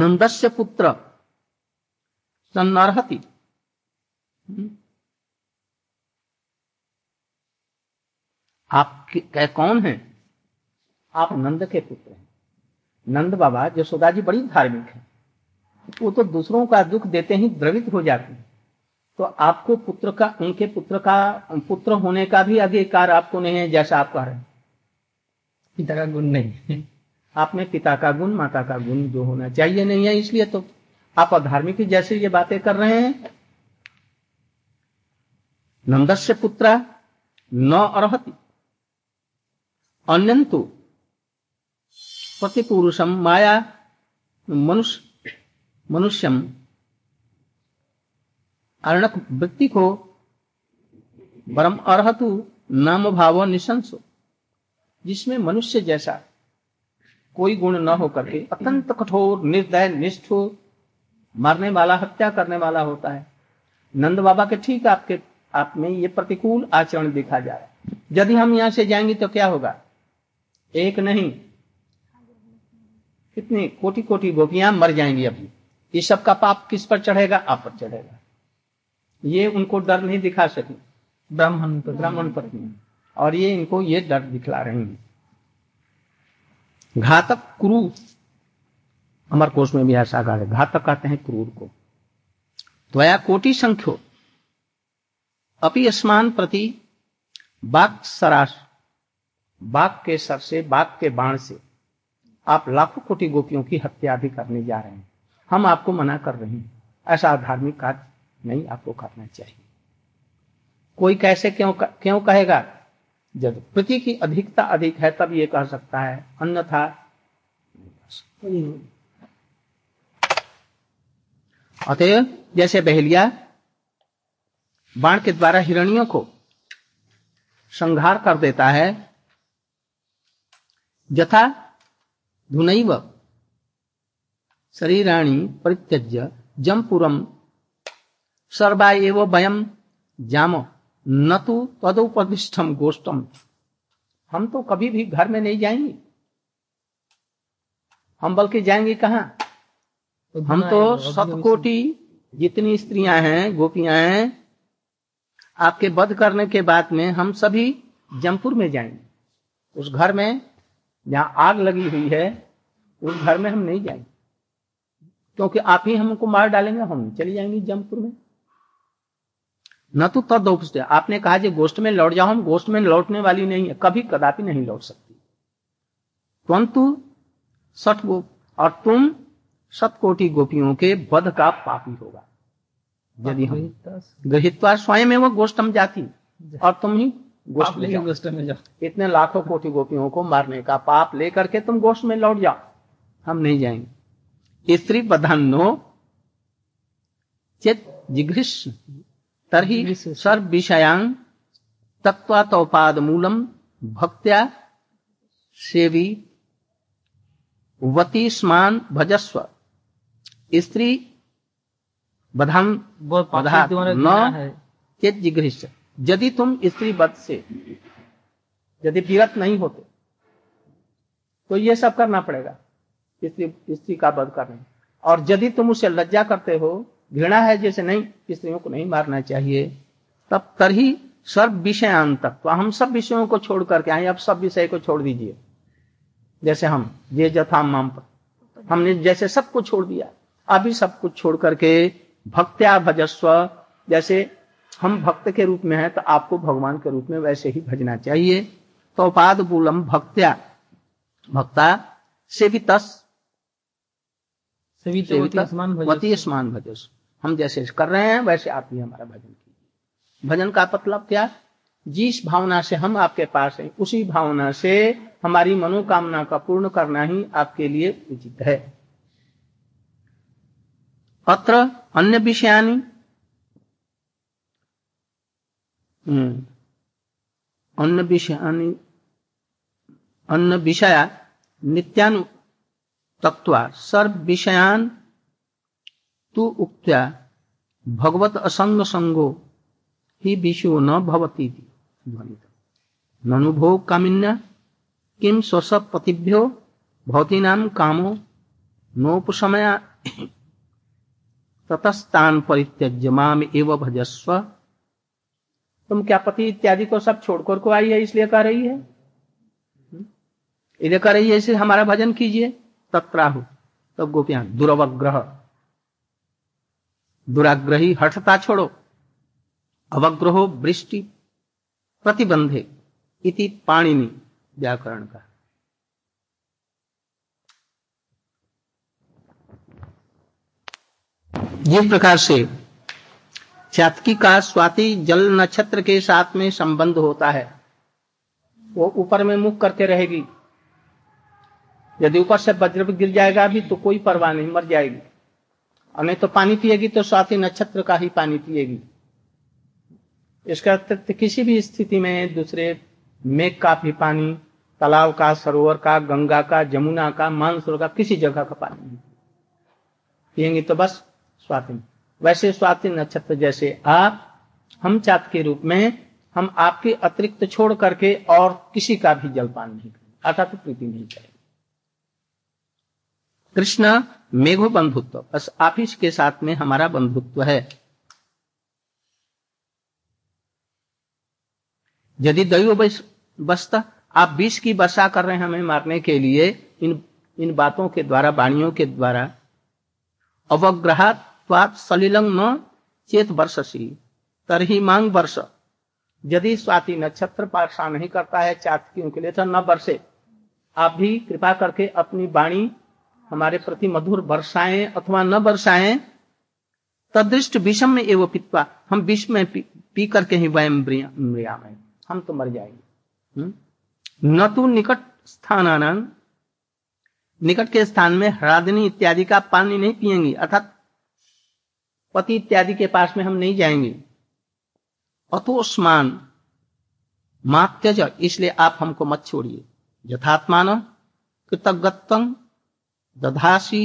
नंदस्य पुत्र सन्नारहति। आप कौन हैं? आप नंद के पुत्र हैं। नंद बाबा यशोदा जी बड़ी धार्मिक है, वो तो दूसरों का दुख देते ही द्रवित हो जाती है, तो आपको पुत्र का, उनके पुत्र होने का भी अधिकार आपको नहीं है, जैसा आप कह रहे हैं। पिता का गुण नहीं है आप में, पिता का गुण माता का गुण जो होना चाहिए नहीं है, इसलिए तो आप अधार्मिक जैसे ये बातें कर रहे हैं। नंदस्य पुत्र न अर्हति अन्यंतु प्रतिपुरुषम माया मनुष्यम अर्णक वृत्ति को वरम अर्हतु नाम भाव निशंसो, जिसमें मनुष्य जैसा कोई गुण न हो करके अत्यंत कठोर निर्दय निष्ठुर मारने वाला हत्या करने वाला होता है। नंद बाबा के ठीक आपके आप में ये प्रतिकूल आचरण देखा जा रहा है। यदि हम यहाँ से जाएंगे तो क्या होगा? एक नहीं कितनी कोटि कोटि गोपियां मर जाएंगी। अभी ये सब का पाप किस पर चढ़ेगा? आप पर चढ़ेगा। ये उनको डर नहीं दिखा सकी ब्राह्मण पत्नी, और ये इनको ये डर दिखला रही है। घातक क्रूर, अमर कोश में भी ऐसा कहा है, घातक कहते हैं क्रूर को। त्वया कोटि संख्यो अपि अस्मान प्रति बाक सराश, बाक के सर से, बाक के बाण से आप लाखों कोटि गोपियों की हत्या भी करने जा रहे हैं। हम आपको मना कर रहे हैं, ऐसा धार्मिक कार्य नहीं आपको करना चाहिए। कोई कैसे क्यों कहेगा? जब प्रति की अधिकता अधिक है तब ये कह सकता है, अन्यथा अतएव जैसे बहेलिया बाण के द्वारा हिरणियों को संहार कर देता है, यथा धुनैव शरीराणि परित्यज्य जमपुरम सर्वा एव वयम जाम न तो तदुपदिष्ठम गोष्ठम। हम तो कभी भी घर में नहीं जाएंगे, हम बल्कि जाएंगे कहाँ? हम तो शतकोटि जितनी स्त्रियां हैं गोपियां हैं आपके वध करने के बाद में हम सभी जमपुर में जाएंगे। उस घर में जहाँ आग लगी हुई है उस घर में हम नहीं जाएंगे, क्योंकि आप ही हमको मार डालेंगे, हम चली जाएंगे जमपुर में। न तो तद उपस्थित, आपने कहा जो गोष्ठ में लौट जाओ, हम गोष्ठ में लौटने वाली नहीं है, कभी कदापि नहीं लौट सकती। परंतु सठ गोप, और तुम शतकोटि गोपियों के वध का पापी होगा यदि हम गृहित्वा स्वयं में वो गोष्ठम जाती, और तुम ही गोष्ठ ले गोष्ठ में जाओ। इतने लाखों कोटि गोपियों को मारने का पाप लेकर के तुम गोष्ठ में लौट जाओ, हम नहीं जाएंगे। स्त्री बधानो चेत जिघृष तरहि सर्व विषयांग तत्वातोपाद मूलम भक्त्या सेवी वती स्मान भजस्व। स्त्री बधान बधा न चेत जिघृष, यदि तुम स्त्री वध से यदि पीड़ित नहीं होते तो ये सब करना पड़ेगा, स्त्री का वध करना। और यदि तुम उसे लज्जा करते हो, घृणा है जैसे नहीं स्त्रियों को नहीं मारना चाहिए, तब तरही सर्व विषयान तक, तो हम सब विषयों को छोड़ करके आए, अब सब विषय को छोड़ दीजिए। जैसे हम ये जथा माम पर हमने जैसे सब कुछ छोड़ दिया, अभी सब कुछ छोड़ करके भक्त्या भजस्व, जैसे हम भक्त के रूप में हैं तो आपको भगवान के रूप में वैसे ही भजना चाहिए। तो पाद बूलम भक्त्या भक्ता सेवितस स्मान भजस, हम जैसे कर रहे हैं वैसे आप भी हमारा भजन कीजिए। भजन का मतलब क्या? जिस भावना से हम आपके पास हैं उसी भावना से हमारी मनोकामना का पूर्ण करना ही आपके लिए उचित है। अत्र अन्य विषयानी अन्य विषया नित्यानु तक्त्वा सर्व विषयान तु उक्त्या भगवत असंग संगो ही विषयो न भवति ननुभोग कामिन्या किम स्वस पतिभ्यो भवतीनाम कामो नोपशमया ततस्तान परित्यज्य माम एव भजस्व। तुम क्या पति इत्यादि को सब छोड़कर को आई है, इसलिए कह रही है, इधर कह रही है इसे हमारा भजन कीजिए। तत्राहु तब गोपियां दुरवग्रह दुराग्रही हठता छोड़ो, अवग्रहो वृष्टि प्रतिबंधे इति पाणिनि व्याकरण का। जिस प्रकार से चातकी का स्वाति जल नक्षत्र के साथ में संबंध होता है, वो ऊपर में मुख करते रहेगी, यदि ऊपर से वज्र गिर जाएगा भी तो कोई परवाह नहीं, मर जाएगी, और नहीं तो पानी पिएगी तो स्वाति नक्षत्र का ही पानी पिएगी। इसका अतिरिक्त किसी भी स्थिति में दूसरे मेघ का भी पानी, तालाब का, सरोवर का, गंगा का, जमुना का, मानसरोवर का, किसी जगह का पानी पिएंगे तो बस स्वाति। वैसे स्वाति नक्षत्र जैसे आप, हम चात के रूप में हम आपके अतिरिक्त छोड़ करके और किसी का भी जलपान नहीं करेंगे, अर्थात प्रीति नहीं करेंगे। कृष्ण मेघो बंधुत्व, बस आप ही के साथ में हमारा बंधुत्व है। यदि दैव बस्ता, आप बीस की वर्षा कर रहे हैं हमें मारने के लिए इन बातों के द्वारा, वाणियों के द्वारा। अवग्रहात् सलिलं न चेत वर्षसी तरही मांग वर्ष। यदि स्वाति नक्षत्र वर्षा नहीं करता है चातकियों के लिए तो न बरसे, आप भी कृपा करके अपनी वाणी हमारे प्रति मधुर वर्षाएं अथवा न वर्षाएं। तदृष्ट विषम में एवं पित्वा, हम विष में पी करके ही वयम मृयामहे, हम तो मर जाएंगे। न तो निकट स्थानानां, निकट के स्थान में हरादिनी इत्यादि का पानी नहीं पिएंगे, अर्थात पति इत्यादि के पास में हम नहीं जाएंगे। अतोस्मान मात त्यज, इसलिए आप हमको मत छोड़िए। यथात्मान कृतज्ञत्वं दधासी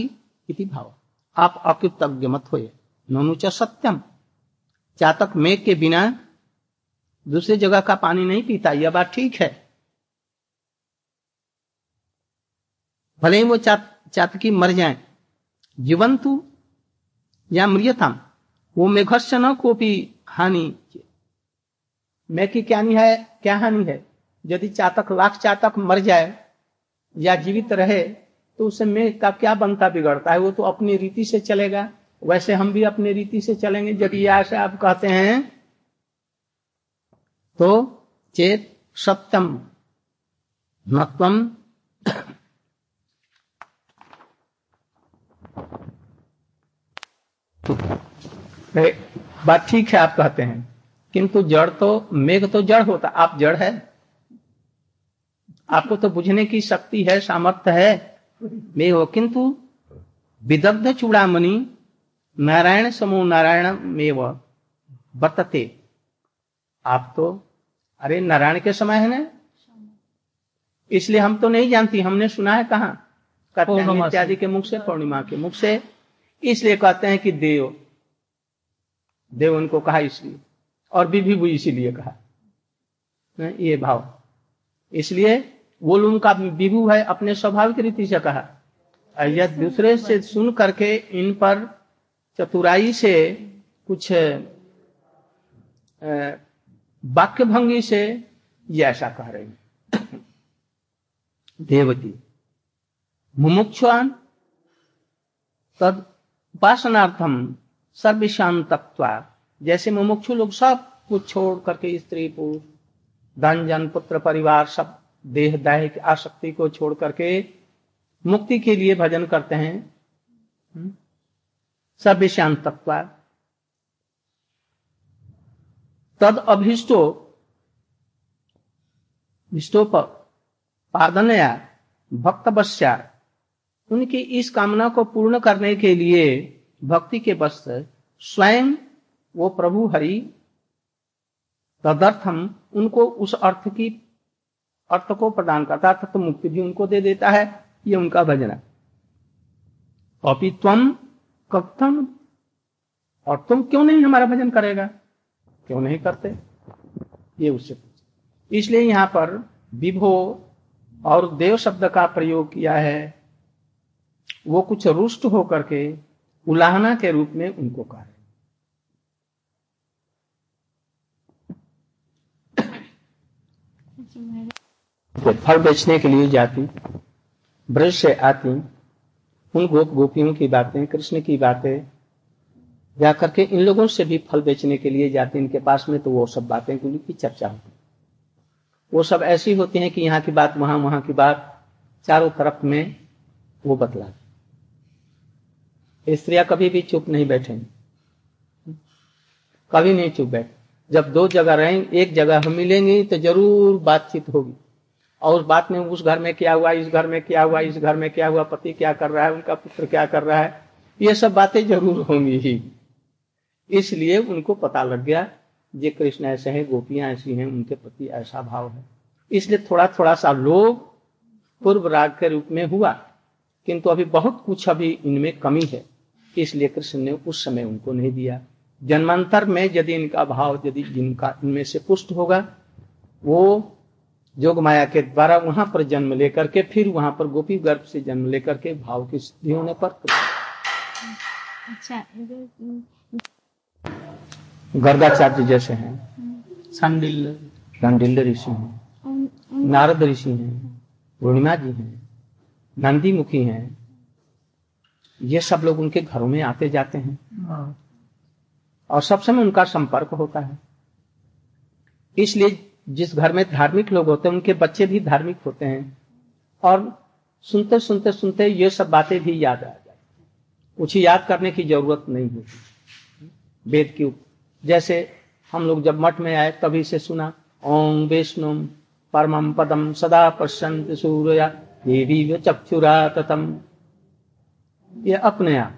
इति भाव, आप अकृतज्ञ मत होए। ननुच सत्यम, चातक मेघ के बिना दूसरी जगह का पानी नहीं पीता, यह बात ठीक है। भले ही वो चातकी मर जाए। जीवंतु या मृयताम, वो मेघस्य न कोपी हानि, मेघ की क्या हानि है? यदि चातक, लाख चातक मर जाए या जीवित रहे तो उससे मेघ का क्या बनता बिगड़ता है, वो तो अपनी रीति से चलेगा। वैसे हम भी अपनी रीति से चलेंगे यदि ऐसा आप कहते हैं तो। चेत सत्यम नत्वम बात ठीक है आप कहते हैं, किंतु जड़ तो मेघ तो जड़ होता, आप जड़ है, आपको तो बुझने की शक्ति है, सामर्थ्य है में हो, किंतु विदग्ध चूड़ामणि नारायण समो नारायण में वर्तते। आप तो अरे नारायण के समय है ना, इसलिए हम तो नहीं जानती, हमने सुना है कहाँ, कत्यायन इत्यादि के मुख से, पूर्णिमा के मुख से, इसलिए कहते हैं कि देव देव उनको कहा इसलिए, और भी इसीलिए कहा, ये भाव। इसलिए वो उनका विभू है, अपने स्वाभाविक रीति से कहा। या दूसरे से सुन करके इन पर चतुराई से, कुछ वाक्य भंगी से ये ऐसा कह रहे हैं। देवकी मुमुक्षुआन तद वासनार्थम सर्वशांतत्वा, जैसे मुमुक्षु लोग सब कुछ छोड़ करके, स्त्री पुरुष, धन जन पुत्र परिवार, सब देह दाह की आसक्ति को छोड़ करके मुक्ति के लिए भजन करते हैं। सब शांत तत्व तद अभिष्टो विष्टोप पादनया भक्तवश्या, उनकी इस कामना को पूर्ण करने के लिए भक्ति के बस स्वयं वो प्रभु हरि तदर्थम, उनको उस अर्थ को प्रदान करता, अर्थ तो मुक्ति भी उनको दे देता है, ये उनका भजन है। अपित्वम कथम, और तुम क्यों नहीं हमारा भजन करेगा, क्यों नहीं करते, ये उससे। इसलिए यहाँ पर विभो और देव शब्द का प्रयोग किया है, वो कुछ रुष्ट होकर के उलाहना के रूप में उनको कहा। तो फल बेचने के लिए जाती, ब्रज से आती, उन गोप गोपियों की बातें, कृष्ण की बातें जा करके इन लोगों से भी फल बेचने के लिए जाती इनके पास में, तो वो सब बातें की चर्चा होती। वो सब ऐसी होती हैं कि यहाँ की बात वहां, वहां की बात चारों तरफ में वो बतलाती। स्त्रियां कभी भी चुप नहीं बैठेंगी, कभी नहीं चुप बैठे। जब दो जगह रहेंगे, एक जगह हम मिलेंगी तो जरूर बातचीत होगी, और बात में उस घर में क्या हुआ, इस घर में क्या हुआ, इस घर में क्या हुआ, पति क्या कर रहा है, उनका पुत्र क्या कर रहा है, ये सब बातें जरूर होंगी ही। इसलिए उनको पता लग गया ये कृष्ण ऐसे हैं, गोपियां ऐसी हैं, उनके प्रति ऐसा भाव है। इसलिए थोड़ा थोड़ा सा लोग पूर्व राग के रूप में हुआ, किंतु अभी बहुत कुछ अभी इनमें कमी है, इसलिए कृष्ण ने उस समय उनको नहीं दिया। जन्मांतर में यदि इनका भाव यदि जिनका इनमें से पुष्ट होगा, वो जोग माया के द्वारा वहां पर जन्म लेकर के, फिर वहां पर गोपी गर्भ से जन्म लेकर के भाव की सिद्धि होने पर। अच्छा, गर्गाचार्य जैसे हैं, शांडिल्य ऋषि हैं, नारद ऋषि हैं, पूर्णिमा जी हैं, नंदी मुखी हैं, ये सब लोग उनके घरों में आते जाते हैं और सब समय उनका संपर्क होता है। इसलिए जिस घर में धार्मिक लोग होते हैं, उनके बच्चे भी धार्मिक होते हैं, और सुनते सुनते सुनते ये सब बातें भी याद आ जाती। कुछ याद करने की जरूरत नहीं होती वेद की। जैसे हम लोग जब मठ में आए तभी से सुना, ओम वैष्णव परमं पदम सदा पश्यन्ति सूर्या देवी चक्षुराततम। ये अपने आप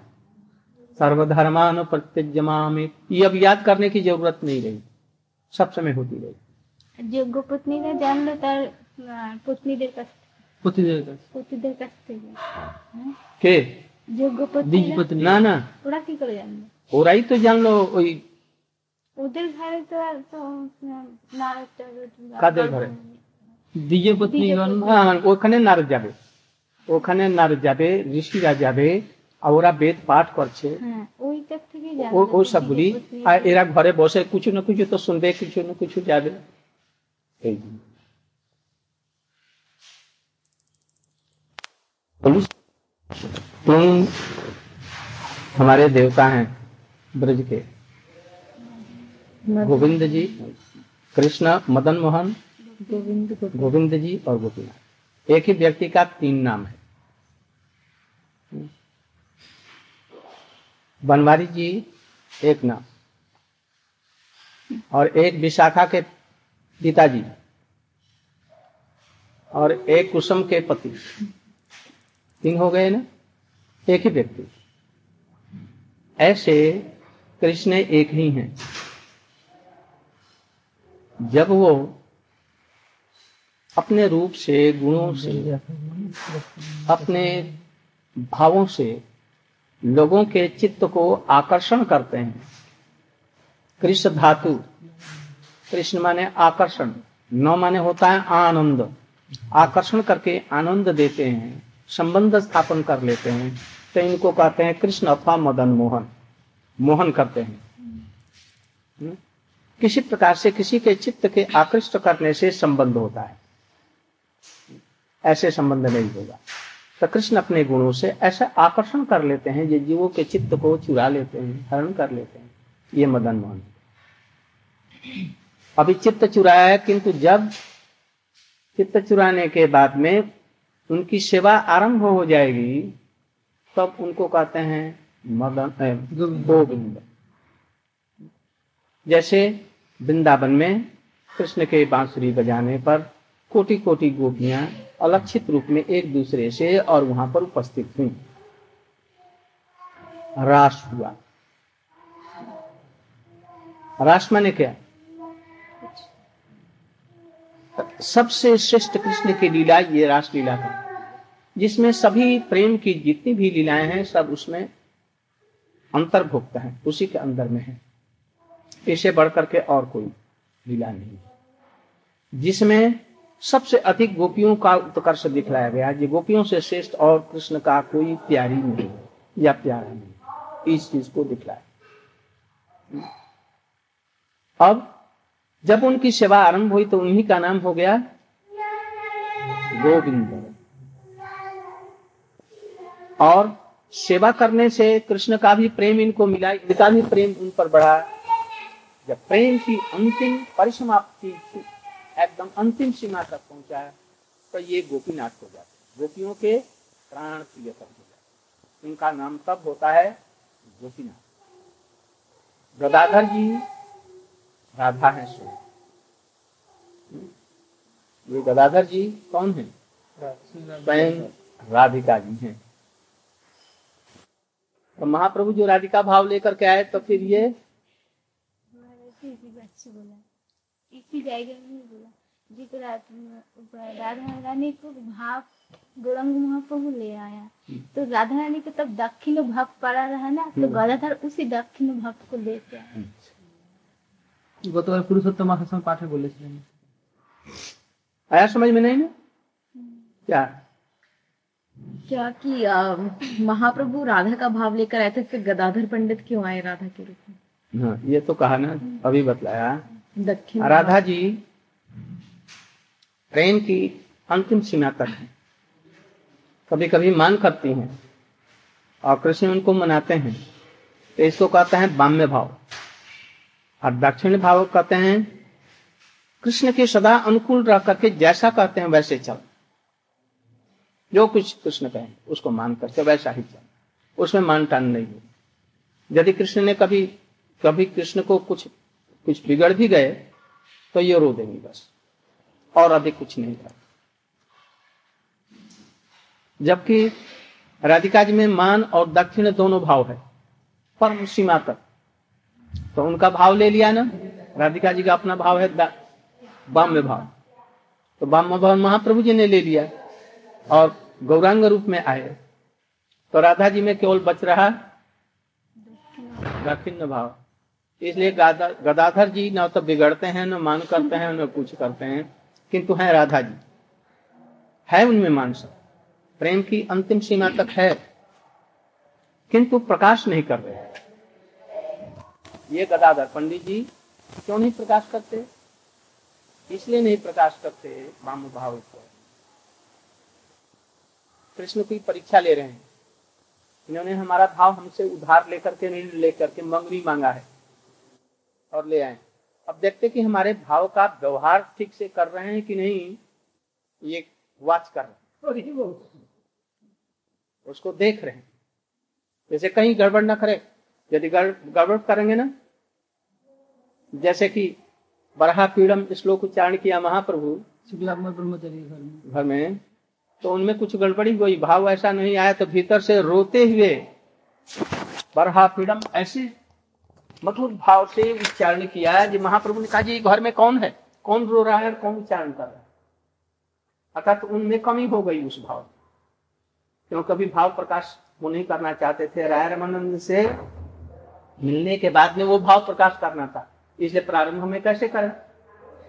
सर्वधर्मान प्रत्यज्यमामि, ये अब याद करने की जरूरत नहीं रही, सब समय होती रही। गोपत्नी ने जान लो तार पुतनी देर कस्ते ना पूरा की कर जान लो, और आई तो जान लो ओई उधर घर तो नारद का देर घर दिजे पत्नी गण। हां, ওখানে নারদ যাবে, ওখানে নারদ যাবে, ঋষিরা যাবে, ওরা বেদ পাঠ করছে। হ্যাঁ, ওই তক থেকে যাবে, ও সবগুলি আর এরা ঘরে বসে কিছু না কিছু তো শুনবে, কিছু না কিছু যাবে। तुम हमारे देवता हैं ब्रज के, गोविंद जी, कृष्ण, मदन मोहन, गोविंद जी और गोपीनाथ। एक ही व्यक्ति का तीन नाम है। बनवारी जी एक नाम, और एक विशाखा के पिताजी, और एक कुसुम के पति, तीन हो गए ना, एक ही व्यक्ति। ऐसे कृष्ण एक ही हैं। जब वो अपने रूप से, गुणों से, अपने भावों से लोगों के चित्त को आकर्षण करते हैं, कृष्ण धातु, कृष्ण माने आकर्षण, न माने होता है आनंद, आकर्षण करके आनंद देते हैं, संबंध स्थापन कर लेते हैं, तो इनको कहते हैं कृष्ण अथवा मदन मोहन, मोहन करते हैं। किसी प्रकार से किसी के चित्त के आकृष्ट करने से संबंध होता है, ऐसे संबंध नहीं होगा तो कृष्ण अपने गुणों से ऐसा आकर्षण कर लेते हैं, ये जीवों के चित्त को चुरा लेते हैं, हरण कर लेते हैं, ये मदन मोहन। अभी चित्त चुराया है, किंतु जब चित्त चुराने के बाद में उनकी सेवा आरंभ हो जाएगी, तब उनको कहते हैं मदन गोविंद। जैसे वृंदावन में कृष्ण के बांसुरी बजाने पर कोटि कोटि गोपियां अलक्षित रूप में एक दूसरे से और वहां पर उपस्थित हुई, रास हुआ। रास माने क्या? सबसे श्रेष्ठ कृष्ण की लीला ये रास लीला था, जिसमें सभी प्रेम की जितनी भी लीलाएं हैं सब उसमें अंतर्भुक्त है, उसी के अंदर में है। इसे बढ़कर के और कोई लीला नहीं, जिसमें सबसे अधिक गोपियों का उत्कर्ष दिखलाया गया। गोपियों से श्रेष्ठ और कृष्ण का कोई प्यारी नहीं या प्यार नहीं, इस चीज को दिखलाया। अब जब उनकी सेवा आरंभ हुई तो उन्हीं का नाम हो गया गोविंद। और सेवा करने से कृष्ण का भी प्रेम इनको मिला, इनका भी प्रेम उन पर बढ़ा। जब प्रेम की अंतिम परिसमाप्ति एकदम अंतिम सीमा तक पहुंचा तो ये गोपीनाथ हो जाते, गोपियों के प्राण प्रिय तक हो जाते। इनका नाम तब होता है गोपीनाथ। गदाधर जी राधा है स्वयं, ये गदाधर जी कौन है? स्वयं राधिका जी हैं। तो महाप्रभु जो राधिका भाव लेकर के आए तो फिर ये राधा रानी को भाव गौरांग महाप्रभु ले आया तो राधा रानी को तब दक्षिण भाव पड़ा रहा ना, तो गदाधर उसी दक्षिण भाव को लेके आया। पुरुषोत्तम पाठ बोले आया समझ में नहीं ना क्या क्या कि महाप्रभु राधा का भाव लेकर आए थे, फिर गदाधर पंडित क्यों आए राधा के रूप में? हाँ, ये तो कहा ना, अभी बतलाया। दक्षिण राधा जी प्रेम की अंतिम सीमा तक है, कभी कभी मान करती हैं और कृष्ण उनको मनाते हैं, तो इसको कहते हैं बाम्य भाव। और दक्षिण भाव कहते हैं कृष्ण के सदा अनुकूल रह करके जैसा कहते हैं वैसे चल, जो कुछ कृष्ण कहें उसको मान करके वैसा ही चल, उसमें मान टान नहीं हो। यदि कृष्ण ने कभी कभी कृष्ण को कुछ बिगड़ भी गए तो ये रो देंगी बस, और अधिक कुछ नहीं था। जबकि राधिका जी में मान और दक्षिण दोनों भाव है परम सीमा तक, तो उनका भाव ले लिया ना। राधिका जी का अपना भाव है बाम्य भाव, तो बाम्य भाव महाप्रभु जी ने ले लिया और गौरांग रूप में आए, तो राधा जी में केवल बच रहा दक्षिण भाव। इसलिए गदाधर जी न तो बिगड़ते हैं, न मान करते हैं, न कुछ करते हैं, किंतु है राधा जी है उनमें मान सब, प्रेम की अंतिम सीमा तक है, किंतु प्रकाश नहीं कर रहे। ये गदाधर पंडित जी क्यों नहीं प्रकाश करते? इसलिए नहीं प्रकाश करते बाम भाव को, कृष्ण की परीक्षा ले रहे हैं। इन्होंने हमारा भाव हमसे उधार लेकर के नहीं, लेकर के मंगनी मांगा है और ले आए। अब देखते कि हमारे भाव का व्यवहार ठीक से कर रहे हैं कि नहीं, ये वाच कर रहे हैं, उसको देख रहे हैं जैसे कहीं गड़बड़ ना करे। यदि गड़बड़ करेंगे ना, जैसे कि बरहा पीड़म श्लोक उच्चारण किया महाप्रभु घर में, तो उनमें कुछ गड़बड़ी हुई, भाव ऐसा नहीं आया, तो भीतर से रोते हुए बरहा पीड़म ऐसे मधुर भाव से उच्चारण किया। जी महाप्रभु ने कहा जी घर में कौन है, कौन रो रहा है और कौन उच्चारण कर रहा है, अर्थात तो उनमें कमी हो गई उस भाव, क्यों कभी भाव प्रकाश वो नहीं करना चाहते थे। राय रमानंद से मिलने के बाद में वो भाव प्रकाश करना था, इसलिए प्रारंभ में कैसे करें,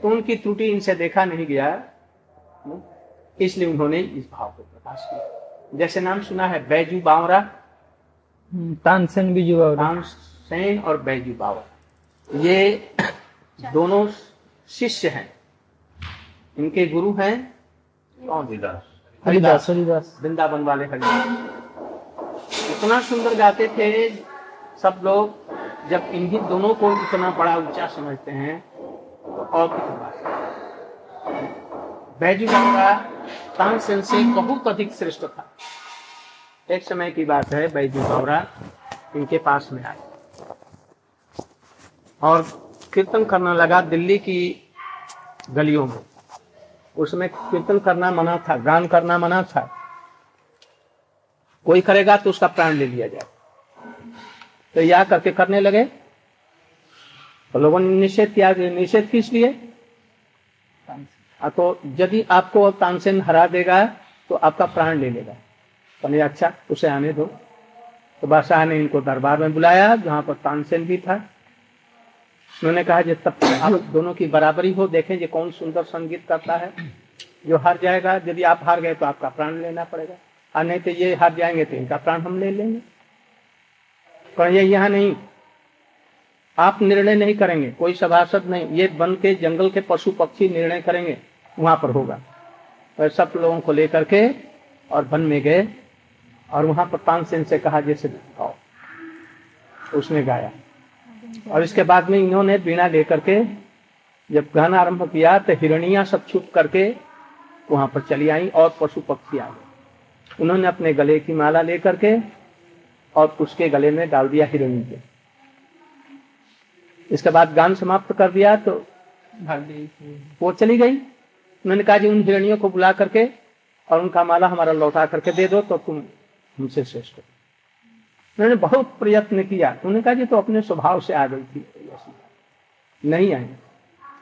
तो उनकी त्रुटि इनसे देखा नहीं गया, इसलिए उन्होंने इस भाव को प्रकाश किया। जैसे नाम सुना है बैजू बावरा, तानसेन बीजू तानसेन और बैजू बावरा, ये दोनों शिष्य हैं, इनके गुरु हैं कौन? हरिदास, हरिदास वृंदावन वाले हरिदास। इतना सुंदर गाते थे सब लोग, जब इन्हीं दोनों को इतना बड़ा ऊंचा समझते हैं तो और किसी बात। बैजू बावरा तानसेन से बहुत अधिक श्रेष्ठ था। एक समय की बात है, बैजू बावरा इनके पास में आए और कीर्तन करना लगा दिल्ली की गलियों में। उसमें कीर्तन करना मना था, गान करना मना था, कोई करेगा तो उसका प्राण ले लिया जाए, तो या करके करने लगे। तो लोगों ने निषेध किया, निषेध किस लिए? तो यदि आपको तानसेन हरा देगा तो आपका प्राण ले लेगा। तो अच्छा उसे आने दो। तो बादशाह ने इनको दरबार में बुलाया जहां पर तानसेन भी था। उन्होंने कहा जब तक आप दोनों की बराबरी हो, देखें ये कौन सुंदर संगीत करता है। जो हार जाएगा, यदि आप हार गए तो आपका प्राण लेना पड़ेगा, और नहीं तो ये हार जाएंगे तो इनका प्राण हम ले लेंगे। कहिए यहाँ नहीं, आप निर्णय नहीं करेंगे, कोई सभासद नहीं, ये वन के जंगल के पशु पक्षी निर्णय करेंगे, वहां पर होगा। और सब लोगों को लेकर के और वन में गए और वहां पर तानसेन से कहा जैसे गाओ, उसने गाया। और इसके बाद में इन्होंने बीणा लेकर के जब गाना आरंभ किया तो हिरणियां सब छुप करके वहां पर चली आई और पशु पक्षी आ गए। उन्होंने अपने गले की माला लेकर के और उसके गले में डाल दिया हिरणी के। इसके बाद गान समाप्त कर दिया तो वो चली गई। उन्होंने कहा जी उन हिरणियों को बुला करके और उनका माला हमारा लौटा करके दे दो तो तुम हमसे श्रेष्ठ। उन्होंने बहुत प्रयत्न किया, उन्होंने कहा जी तो अपने स्वभाव से आ गई थी, नहीं आई।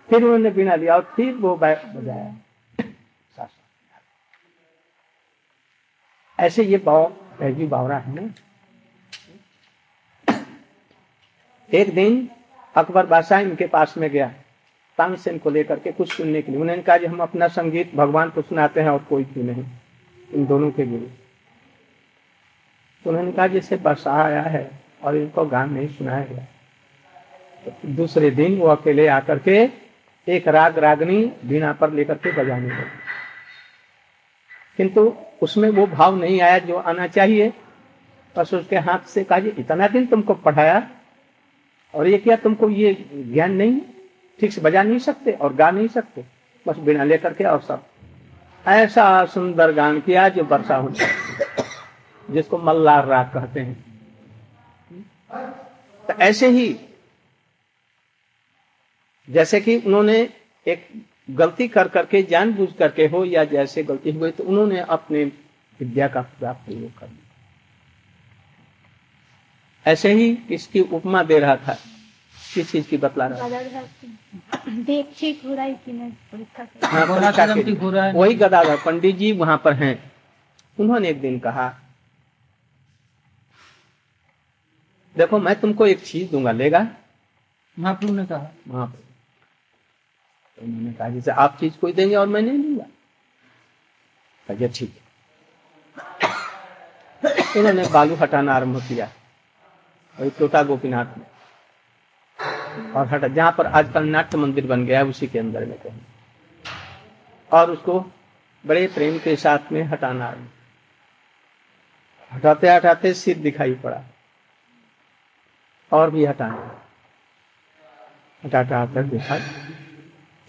फिर उन्होंने बीना लिया और फिर वो बजाया। ऐसे ये बावरा है ना। एक दिन अकबर बादशाह इनके पास में गया तानसेन को लेकर के कुछ सुनने के लिए। उन्होंने कहा हम अपना संगीत भगवान को सुनाते हैं और कोई भी नहीं, इन दोनों के गुरु। तो उन्होंने कहा जैसे बादशाह आया है और इनको गान नहीं सुनाया गया। तो दूसरे दिन वो अकेले आकर के एक राग रागनी बीणा पर लेकर के बजाने लगे, किंतु उसमें वो भाव नहीं आया जो आना चाहिए। बस उसके हाथ से कहा इतना दिन तुमको पढ़ाया और ये क्या तुमको ये ज्ञान नहीं, ठीक से बजा नहीं सकते और गा नहीं सकते। बस बिना लेकर के और सब ऐसा सुंदर गान किया जो वर्षा हो, जिसको मल्लार राग कहते हैं। तो ऐसे ही जैसे कि उन्होंने एक गलती कर करके जानबूझ करके हो या जैसे गलती हुई तो उन्होंने अपने विद्या का पूरा प्रयोग कर लिया। ऐसे ही इसकी उपमा दे रहा था, किस चीज की बतला रहा था। वही गदाधर पंडित जी वहां पर हैं। उन्होंने एक दिन कहा देखो मैं तुमको एक चीज दूंगा, लेगा? महाप्रभु ने कहा। महाप्रभु उन्होंने कहा जैसे आप चीज कोई देंगे और मैं नहीं लूंगा। ठीक है। उन्होंने बालू हटाना आरम्भ किया टोटा गोपीनाथ में और हटा, जहाँ पर आजकल नाट्य मंदिर बन गया है उसी के अंदर में कहीं, और उसको बड़े प्रेम के साथ में हटाना। हटाते हटाते सिर दिखाई पड़ा और भी हटाना, हटाता हटा देखा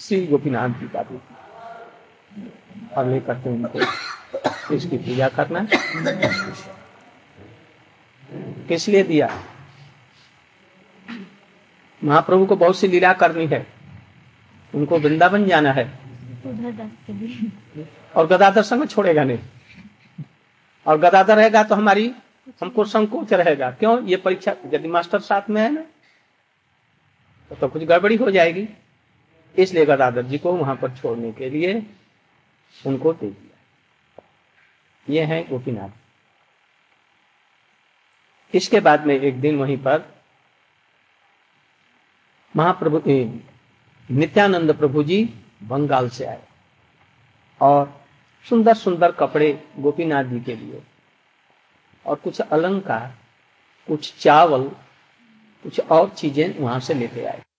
श्री गोपीनाथ जी का भी, और लेकर के उनको इसकी पूजा करना। किस लिए दिया? महाप्रभु को बहुत सी लीला करनी है, उनको वृंदावन जाना है और गदाधर संग छोड़ेगा नहीं। और गदाधर रहेगा तो हमारी हमको संकोच रहेगा, क्यों? ये परीक्षा यदि मास्टर साथ में है ना तो कुछ गड़बड़ी हो जाएगी। इसलिए गदाधर जी को वहां पर छोड़ने के लिए उनको दे दिया। ये है गोपीनाथ। इसके बाद में एक दिन वहीं पर महाप्रभु नित्यानंद प्रभु जी बंगाल से आए और सुंदर सुंदर कपड़े गोपीनाथ जी के लिए और कुछ अलंकार, कुछ चावल, कुछ और चीजें वहां से लेते आए।